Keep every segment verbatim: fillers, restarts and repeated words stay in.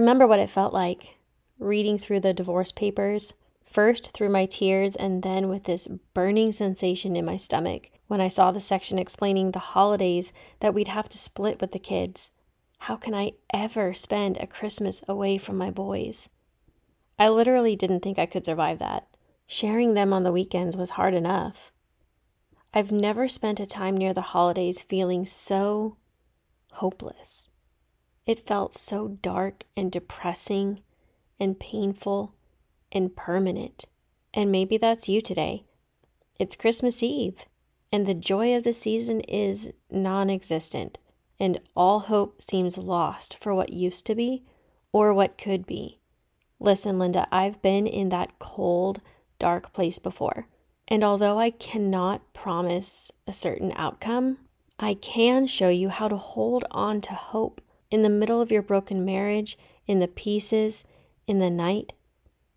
remember what it felt like, reading through the divorce papers, first through my tears and then with this burning sensation in my stomach when I saw the section explaining the holidays that we'd have to split with the kids. How can I ever spend a Christmas away from my boys? I literally didn't think I could survive that. Sharing them on the weekends was hard enough. I've never spent a time near the holidays feeling so hopeless. It felt so dark and depressing and painful and permanent. And maybe that's you today. It's Christmas Eve, and the joy of the season is non-existent, and all hope seems lost for what used to be or what could be. Listen, Linda, I've been in that cold, dark place before, and although I cannot promise a certain outcome, I can show you how to hold on to hope in the middle of your broken marriage, in the pieces, in the night,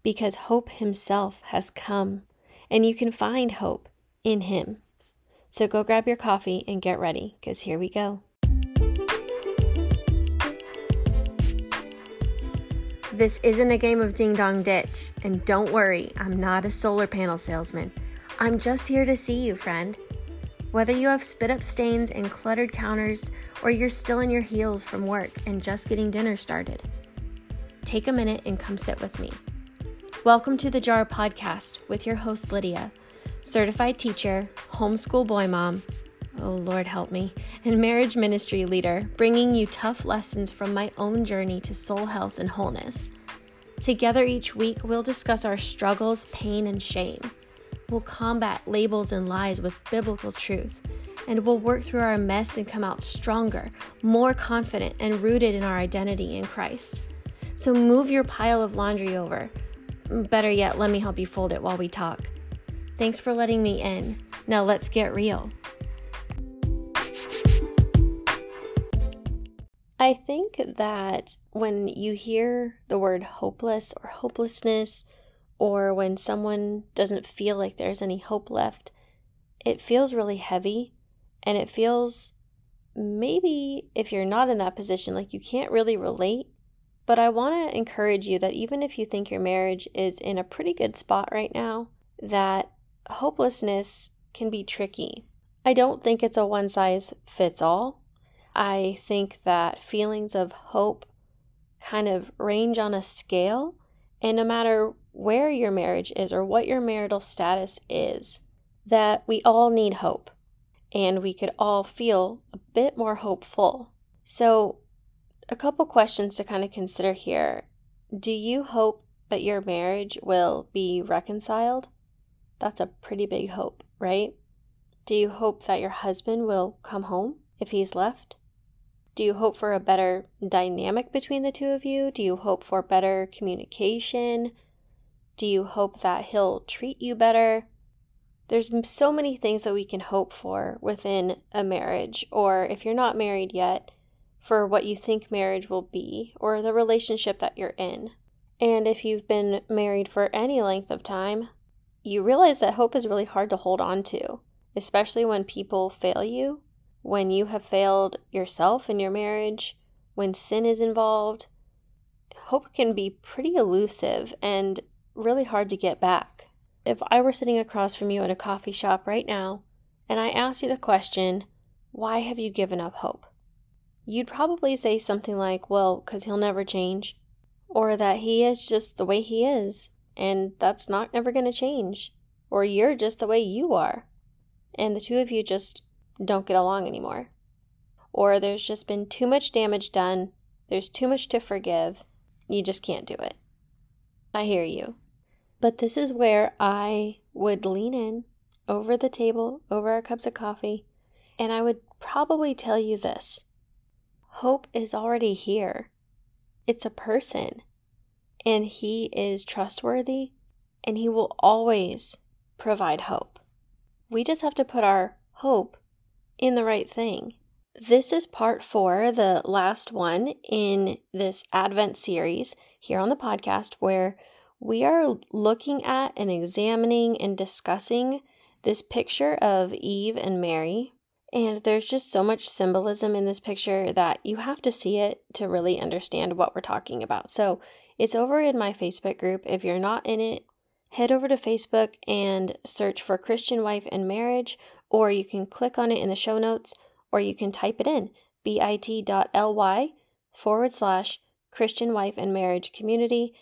because hope himself has come, and you can find hope in him. So go grab your coffee and get ready, because here we go. This isn't a game of ding-dong ditch, and don't worry, I'm not a solar panel salesman. I'm just here to see you, friend. Whether you have spit-up stains and cluttered counters, or you're still in your heels from work and just getting dinner started, take a minute and come sit with me. Welcome to The Jar Podcast with your host, Lydia, certified teacher, homeschool boy mom, oh Lord help me, and marriage ministry leader, bringing you tough lessons from my own journey to soul health and wholeness. Together each week, we'll discuss our struggles, pain, and shame. We'll combat labels and lies with biblical truth, and we'll work through our mess and come out stronger, more confident, and rooted in our identity in Christ. So move your pile of laundry over. Better yet, let me help you fold it while we talk. Thanks for letting me in. Now let's get real. I think that when you hear the word hopeless or hopelessness, or when someone doesn't feel like there's any hope left, it feels really heavy, and it feels, maybe if you're not in that position, like you can't really relate. But I want to encourage you that even if you think your marriage is in a pretty good spot right now, that hopelessness can be tricky. I don't think it's a one-size-fits-all. I think that feelings of hope kind of range on a scale, and no matter where your marriage is or what your marital status is, that we all need hope, and we could all feel a bit more hopeful. So a couple questions to kind of consider here. Do you hope that your marriage will be reconciled? That's a pretty big hope, right? Do you hope that your husband will come home if he's left? Do you hope for a better dynamic between the two of you? Do you hope for better communication? Do you hope that he'll treat you better? There's so many things that we can hope for within a marriage, or if you're not married yet, for what you think marriage will be, or the relationship that you're in. And if you've been married for any length of time, you realize that hope is really hard to hold on to, especially when people fail you, when you have failed yourself in your marriage, when sin is involved. Hope can be pretty elusive and really hard to get back. If I were sitting across from you at a coffee shop right now, and I asked you the question, why have you given up hope? You'd probably say something like, well, because he'll never change, or that he is just the way he is, and that's not ever going to change, or you're just the way you are, and the two of you just don't get along anymore, or there's just been too much damage done, there's too much to forgive, you just can't do it. I hear you. But this is where I would lean in over the table, over our cups of coffee, and I would probably tell you this. Hope is already here. It's a person, and he is trustworthy, and he will always provide hope. We just have to put our hope in the right thing. This is part four, the last one in this Advent series here on the podcast, where we are looking at and examining and discussing this picture of Eve and Mary. And there's just so much symbolism in this picture that you have to see it to really understand what we're talking about. So it's over in my Facebook group. If you're not in it, head over to Facebook and search for Christian Wife and Marriage, or you can click on it in the show notes, or you can type it in, bit.ly forward slash Christian Wife and Marriage Community.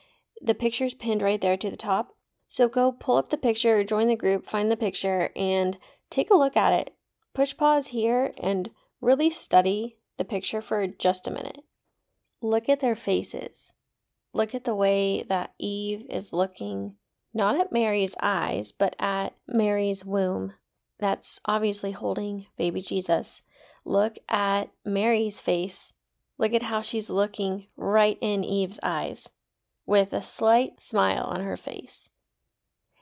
The picture's pinned right there to the top. So go pull up the picture, join the group, find the picture, and take a look at it. Push pause here and really study the picture for just a minute. Look at their faces. Look at the way that Eve is looking, not at Mary's eyes, but at Mary's womb. That's obviously holding baby Jesus. Look at Mary's face. Look at how she's looking right in Eve's eyes with a slight smile on her face.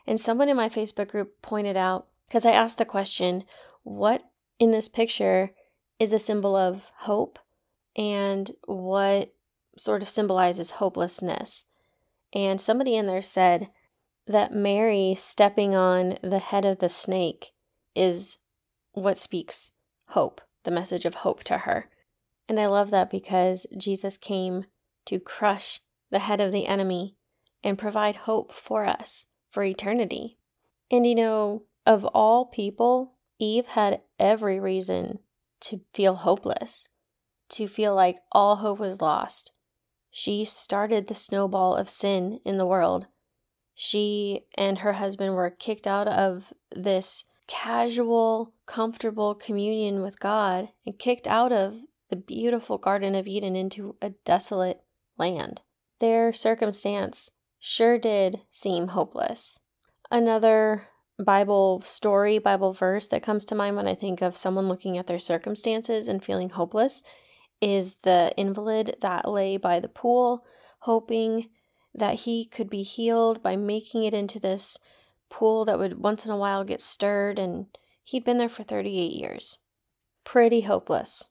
And someone in my Facebook group pointed out, because I asked the question, what in this picture is a symbol of hope and what sort of symbolizes hopelessness? And somebody in there said that Mary stepping on the head of the snake is what speaks hope, the message of hope to her. And I love that because Jesus came to crush the head of the enemy and provide hope for us for eternity. And you know, of all people, Eve had every reason to feel hopeless, to feel like all hope was lost. She started the snowball of sin in the world. She and her husband were kicked out of this casual, comfortable communion with God and kicked out of the beautiful Garden of Eden into a desolate land. Their circumstance sure did seem hopeless. Another Bible story, Bible verse that comes to mind when I think of someone looking at their circumstances and feeling hopeless is the invalid that lay by the pool, hoping that he could be healed by making it into this pool that would once in a while get stirred, and he'd been there for thirty-eight years. Pretty hopeless.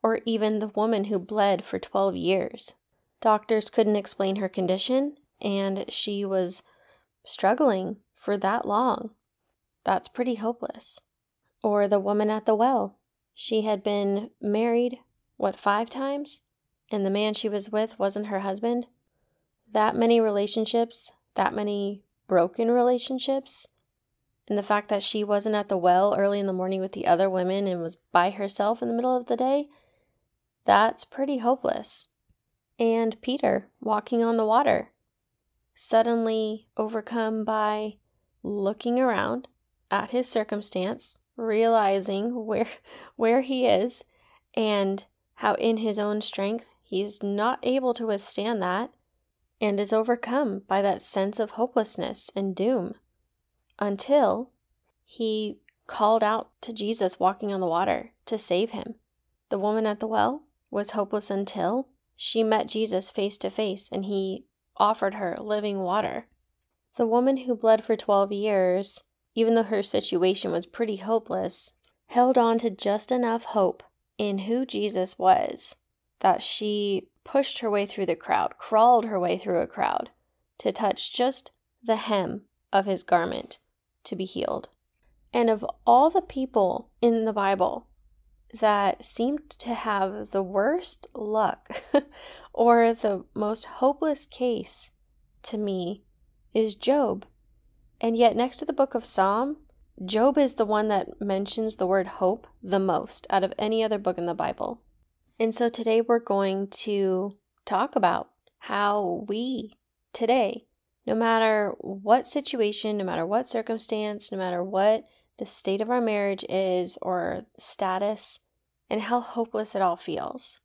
Or even the woman who bled for twelve years. Doctors couldn't explain her condition, and she was struggling for that long. That's pretty hopeless. Or the woman at the well. She had been married, what, five times? And the man she was with wasn't her husband? That many relationships, that many broken relationships, and the fact that she wasn't at the well early in the morning with the other women and was by herself in the middle of the day, that's pretty hopeless. And Peter walking on the water, suddenly overcome by looking around at his circumstance, realizing where where he is and how in his own strength he's not able to withstand that and is overcome by that sense of hopelessness and doom until he called out to Jesus walking on the water to save him. The woman at the well was hopeless until she met Jesus face to face and he offered her living water. The woman who bled for twelve years, even though her situation was pretty hopeless, held on to just enough hope in who Jesus was that she pushed her way through the crowd, crawled her way through a crowd to touch just the hem of his garment to be healed. And of all the people in the Bible that seemed to have the worst luck or the most hopeless case to me, is Job. And yet next to the book of Psalm, Job is the one that mentions the word hope the most out of any other book in the Bible. And so today we're going to talk about how we today, no matter what situation, no matter what circumstance, no matter what the state of our marriage is or status, and how hopeless it all feels,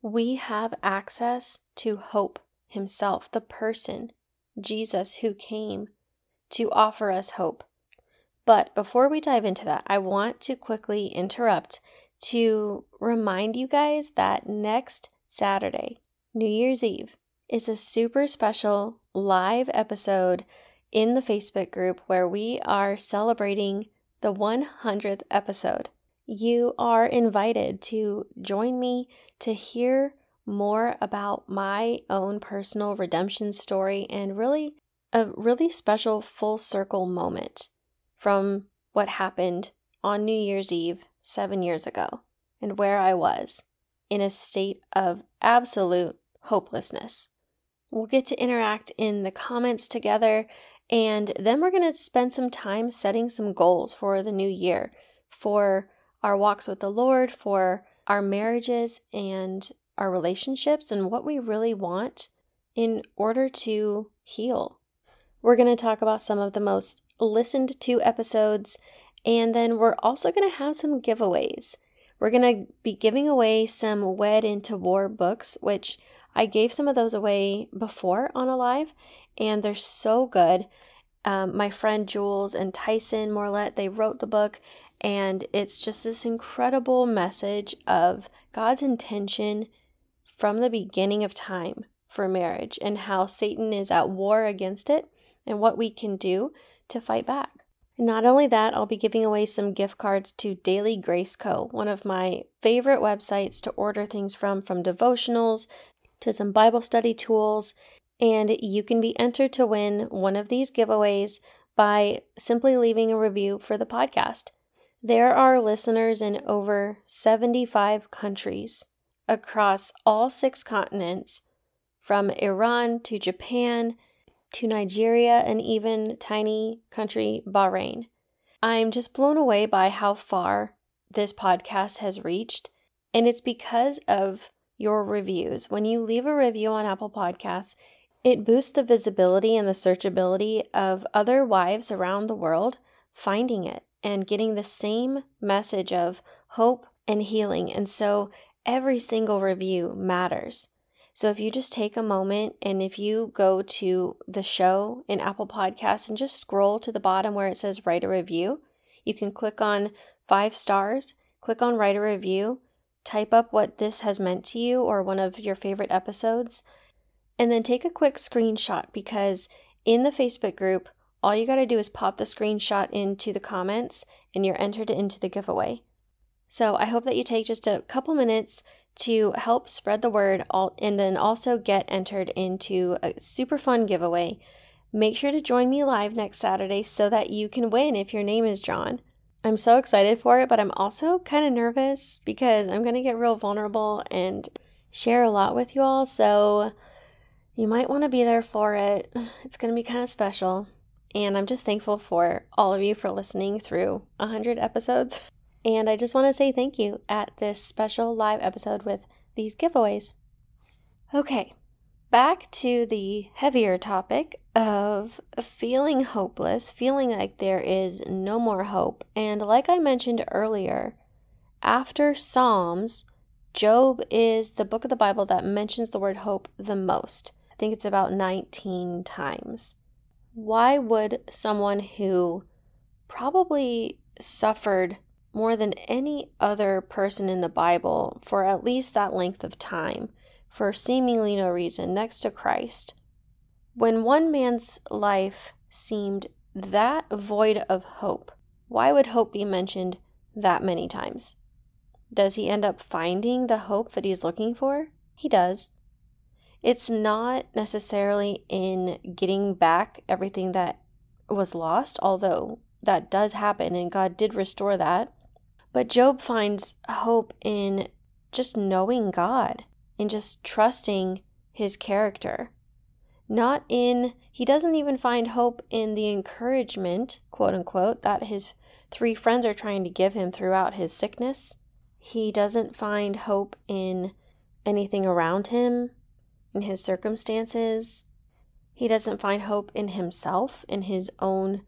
we have access to hope himself, the person Jesus who came to offer us hope. But before we dive into that, I want to quickly interrupt to remind you guys that next Saturday, New Year's Eve, is a super special live episode in the Facebook group where we are celebrating the one hundredth episode. You are invited to join me to hear more about my own personal redemption story and really a really special full circle moment from what happened on New Year's Eve seven years ago and where I was in a state of absolute hopelessness. We'll get to interact in the comments together, and then we're going to spend some time setting some goals for the new year, for our walks with the Lord, for our marriages and our relationships and what we really want in order to heal. We're going to talk about some of the most listened to episodes, and then we're also going to have some giveaways. We're going to be giving away some Wed Into War books, which I gave some of those away before on a live, and they're so good. Um, my friend Jules and Tyson Morlett, they wrote the book, and it's just this incredible message of God's intention from the beginning of time for marriage and how Satan is at war against it and what we can do to fight back. Not only that, I'll be giving away some gift cards to Daily Grace Co., one of my favorite websites to order things from, from devotionals to some Bible study tools, and you can be entered to win one of these giveaways by simply leaving a review for the podcast. There are listeners in over seventy-five countries across all six continents, from Iran to Japan to Nigeria and even tiny country Bahrain. I'm just blown away by how far this podcast has reached, and it's because of your reviews. When you leave a review on Apple Podcasts, it boosts the visibility and the searchability of other wives around the world finding it and getting the same message of hope and healing. And so every single review matters. So if you just take a moment and if you go to the show in Apple Podcasts and just scroll to the bottom where it says write a review, you can click on five stars, click on write a review, type up what this has meant to you or one of your favorite episodes, and then take a quick screenshot, because in the Facebook group, all you got to do is pop the screenshot into the comments and you're entered into the giveaway. So I hope that you take just a couple minutes to help spread the word and then also get entered into a super fun giveaway. Make sure to join me live next Saturday so that you can win if your name is drawn. I'm so excited for it, but I'm also kind of nervous because I'm going to get real vulnerable and share a lot with you all, so you might want to be there for it. It's going to be kind of special, and I'm just thankful for all of you for listening through one hundred episodes. And I just want to say thank you at this special live episode with these giveaways. Okay, back to the heavier topic of feeling hopeless, feeling like there is no more hope. And like I mentioned earlier, after Psalms, Job is the book of the Bible that mentions the word hope the most. I think it's about nineteen times. Why would someone who probably suffered more than any other person in the Bible for at least that length of time, for seemingly no reason, next to Christ, when one man's life seemed that void of hope, why would hope be mentioned that many times? Does he end up finding the hope that he's looking for? He does. It's not necessarily in getting back everything that was lost, although that does happen and God did restore that. But Job finds hope in just knowing God and just trusting his character. Not in, he doesn't even find hope in the encouragement, quote unquote, that his three friends are trying to give him throughout his sickness. He doesn't find hope in anything around him, in his circumstances. He doesn't find hope in himself, in his own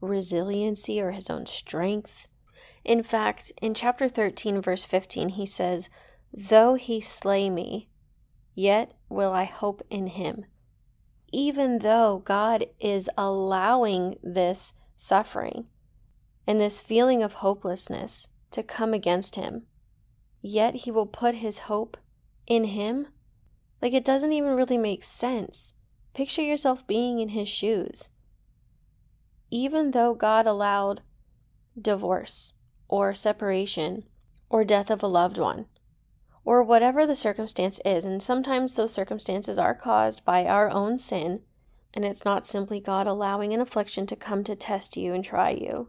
resiliency or his own strength. In fact, in chapter thirteen, verse fifteen, he says, "Though he slay me, yet will I hope in him." Even though God is allowing this suffering and this feeling of hopelessness to come against him, yet he will put his hope in him. Like, it doesn't even really make sense. Picture yourself being in his shoes. Even though God allowed divorce or separation or death of a loved one or whatever the circumstance is, and sometimes those circumstances are caused by our own sin, and it's not simply God allowing an affliction to come to test you and try you.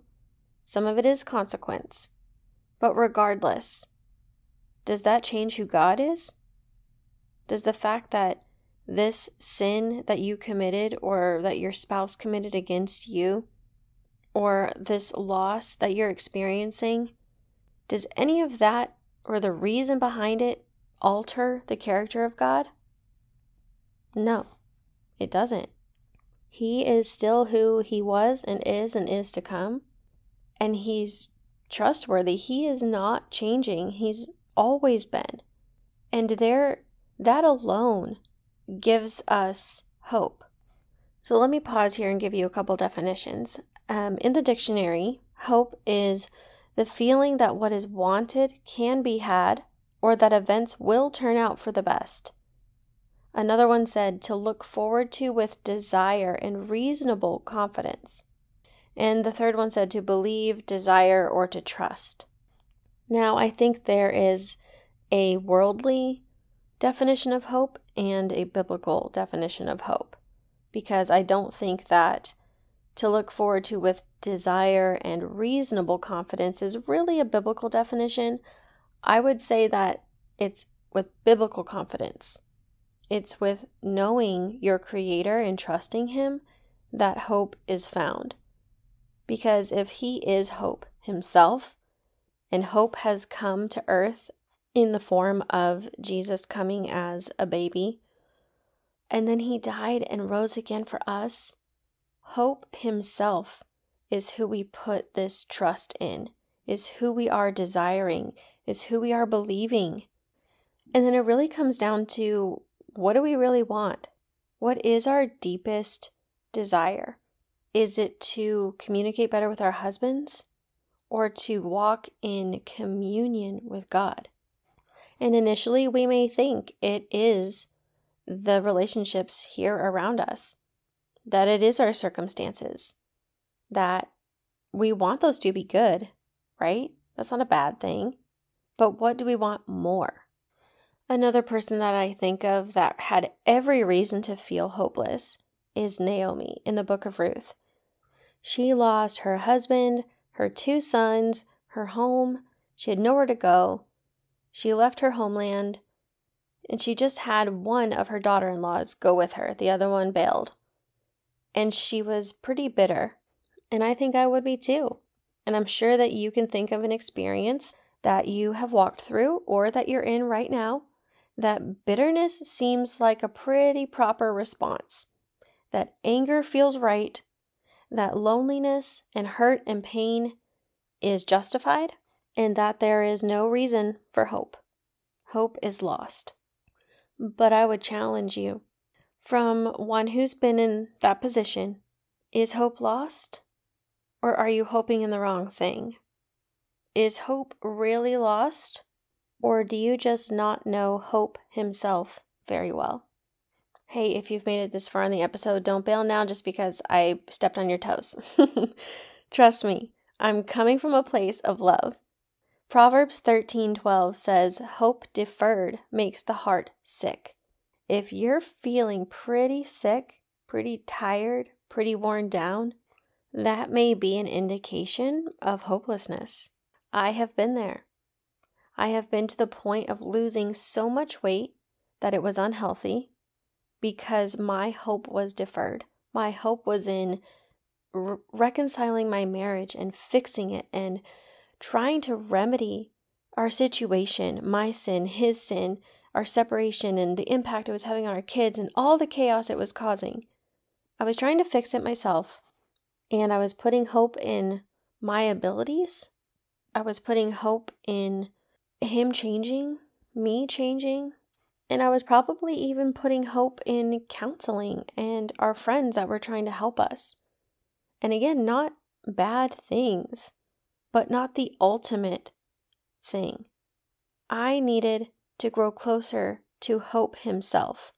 Some of it is consequence. But regardless, does that change who God is? Does the fact that this sin that you committed or that your spouse committed against you, or this loss that you're experiencing, does any of that or the reason behind it alter the character of God? No, it doesn't. He is still who he was and is and is to come. And he's trustworthy. He is not changing. He's always been. And there, that alone gives us hope. So let me pause here and give you a couple definitions. Um, in the dictionary, hope is the feeling that what is wanted can be had, or that events will turn out for the best. Another one said to look forward to with desire and reasonable confidence. And the third one said to believe, desire, or to trust. Now, I think there is a worldly definition of hope and a biblical definition of hope, because I don't think that to look forward to with desire and reasonable confidence is really a biblical definition. I would say that it's with biblical confidence. It's with knowing your Creator and trusting Him that hope is found. Because if He is hope Himself, and hope has come to earth in the form of Jesus coming as a baby, and then He died and rose again for us, hope Himself is who we put this trust in, is who we are desiring, is who we are believing. And then it really comes down to, what do we really want? What is our deepest desire? Is it to communicate better with our husbands, or to walk in communion with God? And initially, we may think it is the relationships here around us, that it is our circumstances, that we want those to be good, right? That's not a bad thing. But what do we want more? Another person that I think of that had every reason to feel hopeless is Naomi in the book of Ruth. She lost her husband, her two sons, her home. She had nowhere to go. She left her homeland, and she just had one of her daughter-in-laws go with her. The other one bailed. And she was pretty bitter, and I think I would be too. And I'm sure that you can think of an experience that you have walked through or that you're in right now, that bitterness seems like a pretty proper response, that anger feels right, that loneliness and hurt and pain is justified, and that there is no reason for hope. Hope is lost. But I would challenge you, from one who's been in that position, is hope lost, or are you hoping in the wrong thing? Is hope really lost, or do you just not know hope Himself very well? Hey, if you've made it this far in the episode, don't bail now just because I stepped on your toes. Trust me, I'm coming from a place of love. Proverbs thirteen twelve says, hope deferred makes the heart sick. If you're feeling pretty sick, pretty tired, pretty worn down, that may be an indication of hopelessness. I have been there. I have been to the point of losing so much weight that it was unhealthy because my hope was deferred. My hope was in re- reconciling my marriage and fixing it and trying to remedy our situation, my sin, his sin, our separation, and the impact it was having on our kids and all the chaos it was causing. I was trying to fix it myself, and I was putting hope in my abilities. I was putting hope in him changing, me changing, and I was probably even putting hope in counseling and our friends that were trying to help us. And again, not bad things, but not the ultimate thing. I needed to grow closer to hope Himself,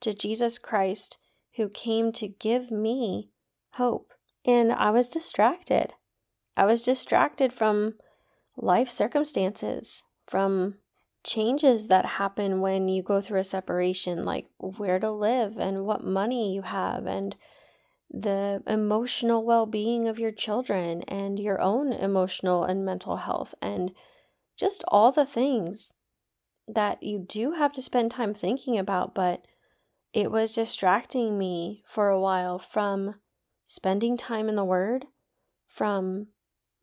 to Jesus Christ, who came to give me hope. And I was distracted. I was distracted from life circumstances, from changes that happen when you go through a separation, like where to live and what money you have and the emotional well-being of your children and your own emotional and mental health and just all the things that you do have to spend time thinking about, but it was distracting me for a while from spending time in the Word, from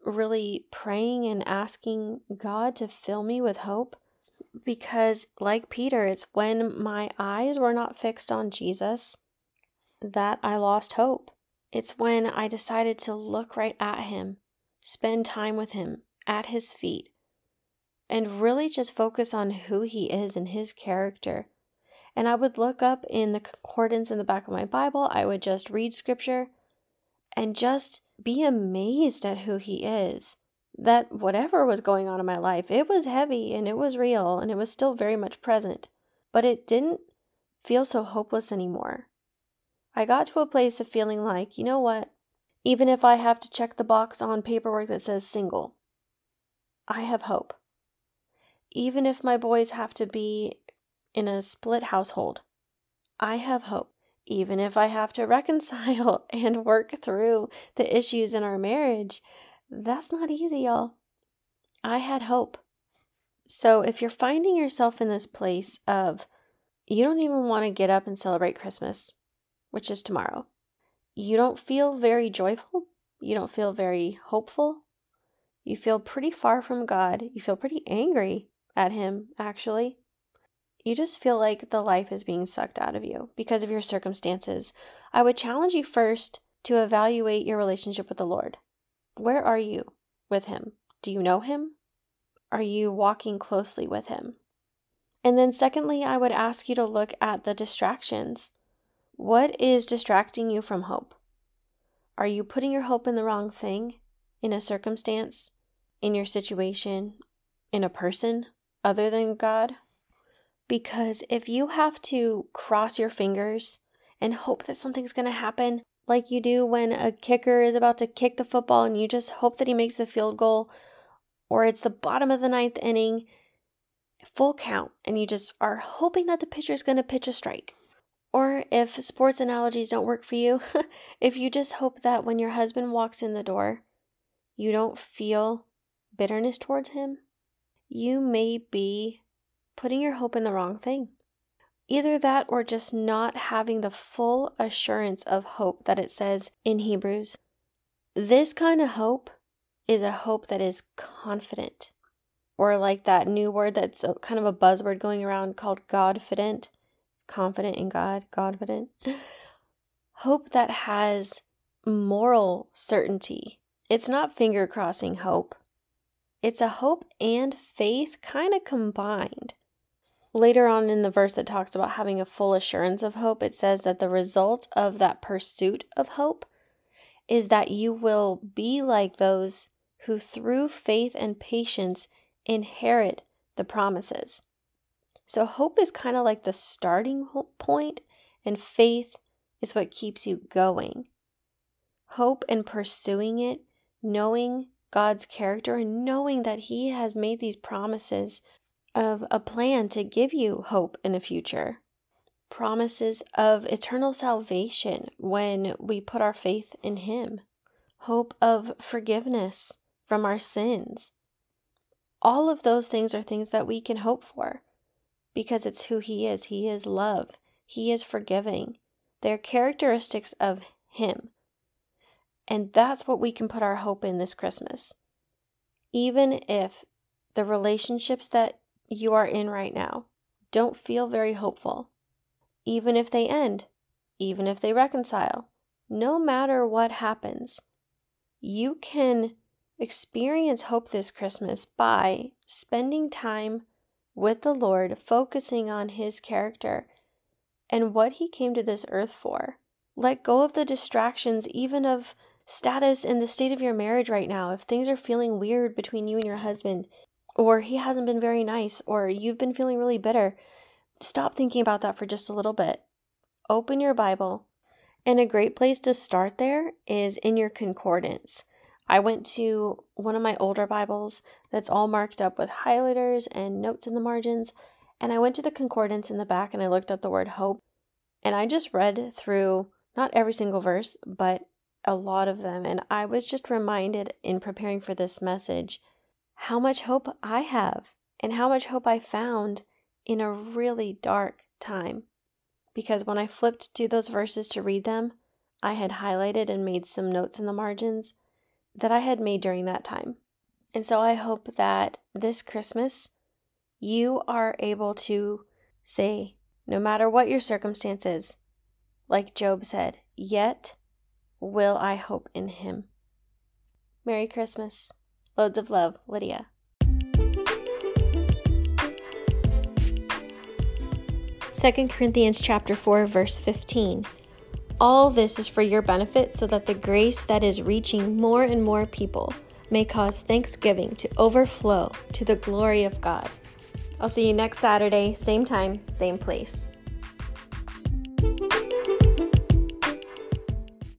really praying and asking God to fill me with hope. Because like Peter, it's when my eyes were not fixed on Jesus that I lost hope. It's when I decided to look right at him, spend time with him, at his feet, and really just focus on who he is and his character. And I would look up in the concordance in the back of my Bible, I would just read scripture and just be amazed at who he is. That whatever was going on in my life, it was heavy and it was real and it was still very much present, but it didn't feel so hopeless anymore. I got to a place of feeling like, you know what, even if I have to check the box on paperwork that says single, I have hope. Even if my boys have to be in a split household, I have hope. Even if I have to reconcile and work through the issues in our marriage, that's not easy, y'all. I had hope. So if you're finding yourself in this place of you don't even want to get up and celebrate Christmas, which is tomorrow, you don't feel very joyful, you don't feel very hopeful, you feel pretty far from God, you feel pretty angry at him, actually, you just feel like the life is being sucked out of you because of your circumstances, I would challenge you first to evaluate your relationship with the Lord. Where are you with him? Do you know him? Are you walking closely with him? And then secondly, I would ask you to look at the distractions. What is distracting you from hope? Are you putting your hope in the wrong thing? In a circumstance? In your situation? In a person other than God? Because if you have to cross your fingers and hope that something's going to happen, like you do when a kicker is about to kick the football and you just hope that he makes the field goal, or it's the bottom of the ninth inning, full count, and you just are hoping that the pitcher is going to pitch a strike. Or if sports analogies don't work for you, if you just hope that when your husband walks in the door, you don't feel bitterness towards him, you may be putting your hope in the wrong thing. Either that or just not having the full assurance of hope that it says in Hebrews. This kind of hope is a hope that is confident. Or like that new word that's a, kind of a buzzword going around called Godfident. Confident in God, Godfident. Hope that has moral certainty. It's not finger-crossing hope. It's a hope and faith kind of combined. Later on in the verse that talks about having a full assurance of hope, it says that the result of that pursuit of hope is that you will be like those who through faith and patience inherit the promises. So hope is kind of like the starting point, and faith is what keeps you going. Hope and pursuing it, knowing God's character and knowing that he has made these promises of a plan to give you hope in a future. Promises of eternal salvation when we put our faith in him. Hope of forgiveness from our sins. All of those things are things that we can hope for because it's who he is. He is love. He is forgiving. They're characteristics of him. And that's what we can put our hope in this Christmas. Even if the relationships that you are in right now don't feel very hopeful, even if they end, even if they reconcile, no matter what happens, you can experience hope this Christmas by spending time with the Lord, focusing on his character and what he came to this earth for. Let go of the distractions, even of status and the state of your marriage right now. If things are feeling weird between you and your husband, or he hasn't been very nice, or you've been feeling really bitter, stop thinking about that for just a little bit. Open your Bible. And a great place to start there is in your concordance. I went to one of my older Bibles that's all marked up with highlighters and notes in the margins. And I went to the concordance in the back and I looked up the word hope. And I just read through, not every single verse, but a lot of them. And I was just reminded in preparing for this message how much hope I have and how much hope I found in a really dark time. Because when I flipped to those verses to read them, I had highlighted and made some notes in the margins that I had made during that time. And so I hope that this Christmas, you are able to say, no matter what your circumstances, like Job said, yet will I hope in him. Merry Christmas. Loads of love, Lydia. Second Corinthians chapter four, verse fifteen. All this is for your benefit, so that the grace that is reaching more and more people may cause thanksgiving to overflow to the glory of God. I'll see you next Saturday, same time, same place.